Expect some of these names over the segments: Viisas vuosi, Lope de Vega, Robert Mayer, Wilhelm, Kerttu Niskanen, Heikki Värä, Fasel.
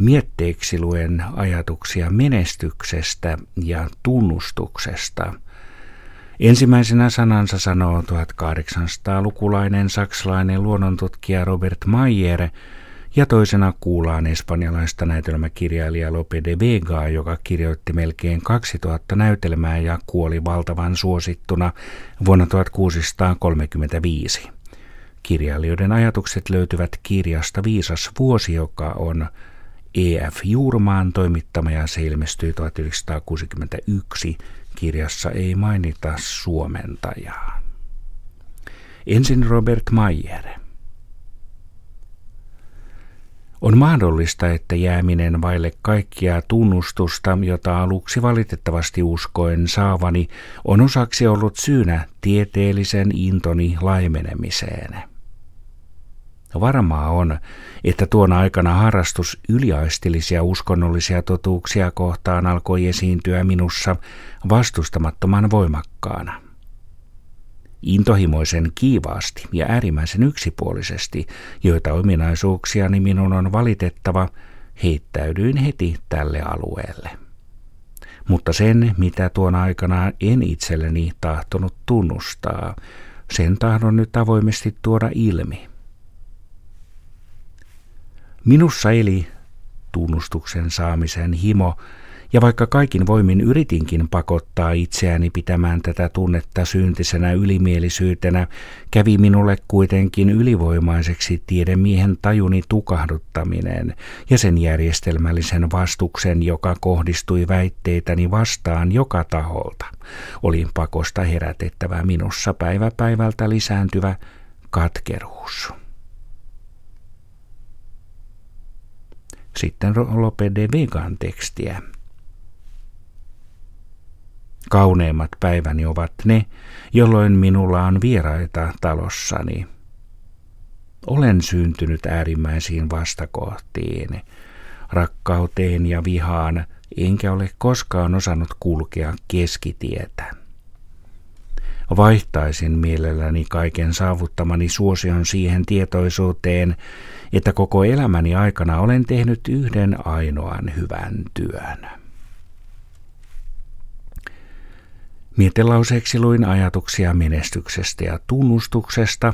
mietteeksi luen ajatuksia menestyksestä ja tunnustuksesta. Ensimmäisenä sanansa sanoo 1800-lukulainen saksalainen luonnontutkija Robert Mayer ja toisena kuullaan espanjalaista näytelmäkirjailija Lope de Vega, joka kirjoitti melkein 2000 näytelmää ja kuoli valtavan suosittuna vuonna 1635. Kirjailijoiden ajatukset löytyvät kirjasta Viisas vuosi, joka on E.F. Juurmaan toimittama ja se ilmestyi 1961. Kirjassa ei mainita suomentajaa. Ensin Robert Mayer. On mahdollista, että jääminen vaille kaikkia tunnustusta, jota aluksi valitettavasti uskoen saavani, on osaksi ollut syynä tieteellisen intoni laimenemiseen. Varmaa on, että tuona aikana harrastus yliaistillisia uskonnollisia totuuksia kohtaan alkoi esiintyä minussa vastustamattoman voimakkaana. Intohimoisen kiivaasti ja äärimmäisen yksipuolisesti, joita ominaisuuksiani minun on valitettava, heittäydyin heti tälle alueelle. Mutta sen, mitä tuona aikana en itselleni tahtonut tunnustaa, sen tahdon nyt avoimesti tuoda ilmi. Minussa eli tunnustuksen saamisen himo, ja vaikka kaikin voimin yritinkin pakottaa itseäni pitämään tätä tunnetta syntisenä ylimielisyytenä, kävi minulle kuitenkin ylivoimaiseksi tiedemiehen tajuni tukahduttaminen ja sen järjestelmällisen vastuksen, joka kohdistui väitteitäni vastaan joka taholta. Olin pakosta herätettävä minussa päivä päivältä lisääntyvä katkeruus. Sitten Lope de Vegan tekstiä. Kauneimmat päiväni ovat ne, jolloin minulla on vieraita talossani. Olen syntynyt äärimmäisiin vastakohtiin, rakkauteen ja vihaan, enkä ole koskaan osannut kulkea keskitietä. Vaihtaisin mielelläni kaiken saavuttamani suosion siihen tietoisuuteen, että koko elämäni aikana olen tehnyt yhden ainoan hyvän työn. Mietelauseeksi luin ajatuksia menestyksestä ja tunnustuksesta,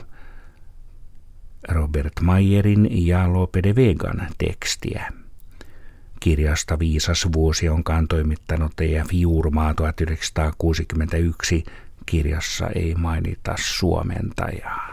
Robert Mayerin ja Lope de Vegan tekstiä. Kirjasta Viisas vuosi onkaan toimittanut E.F. Juurmaa 1961. Kirjassa ei mainita suomentajaa.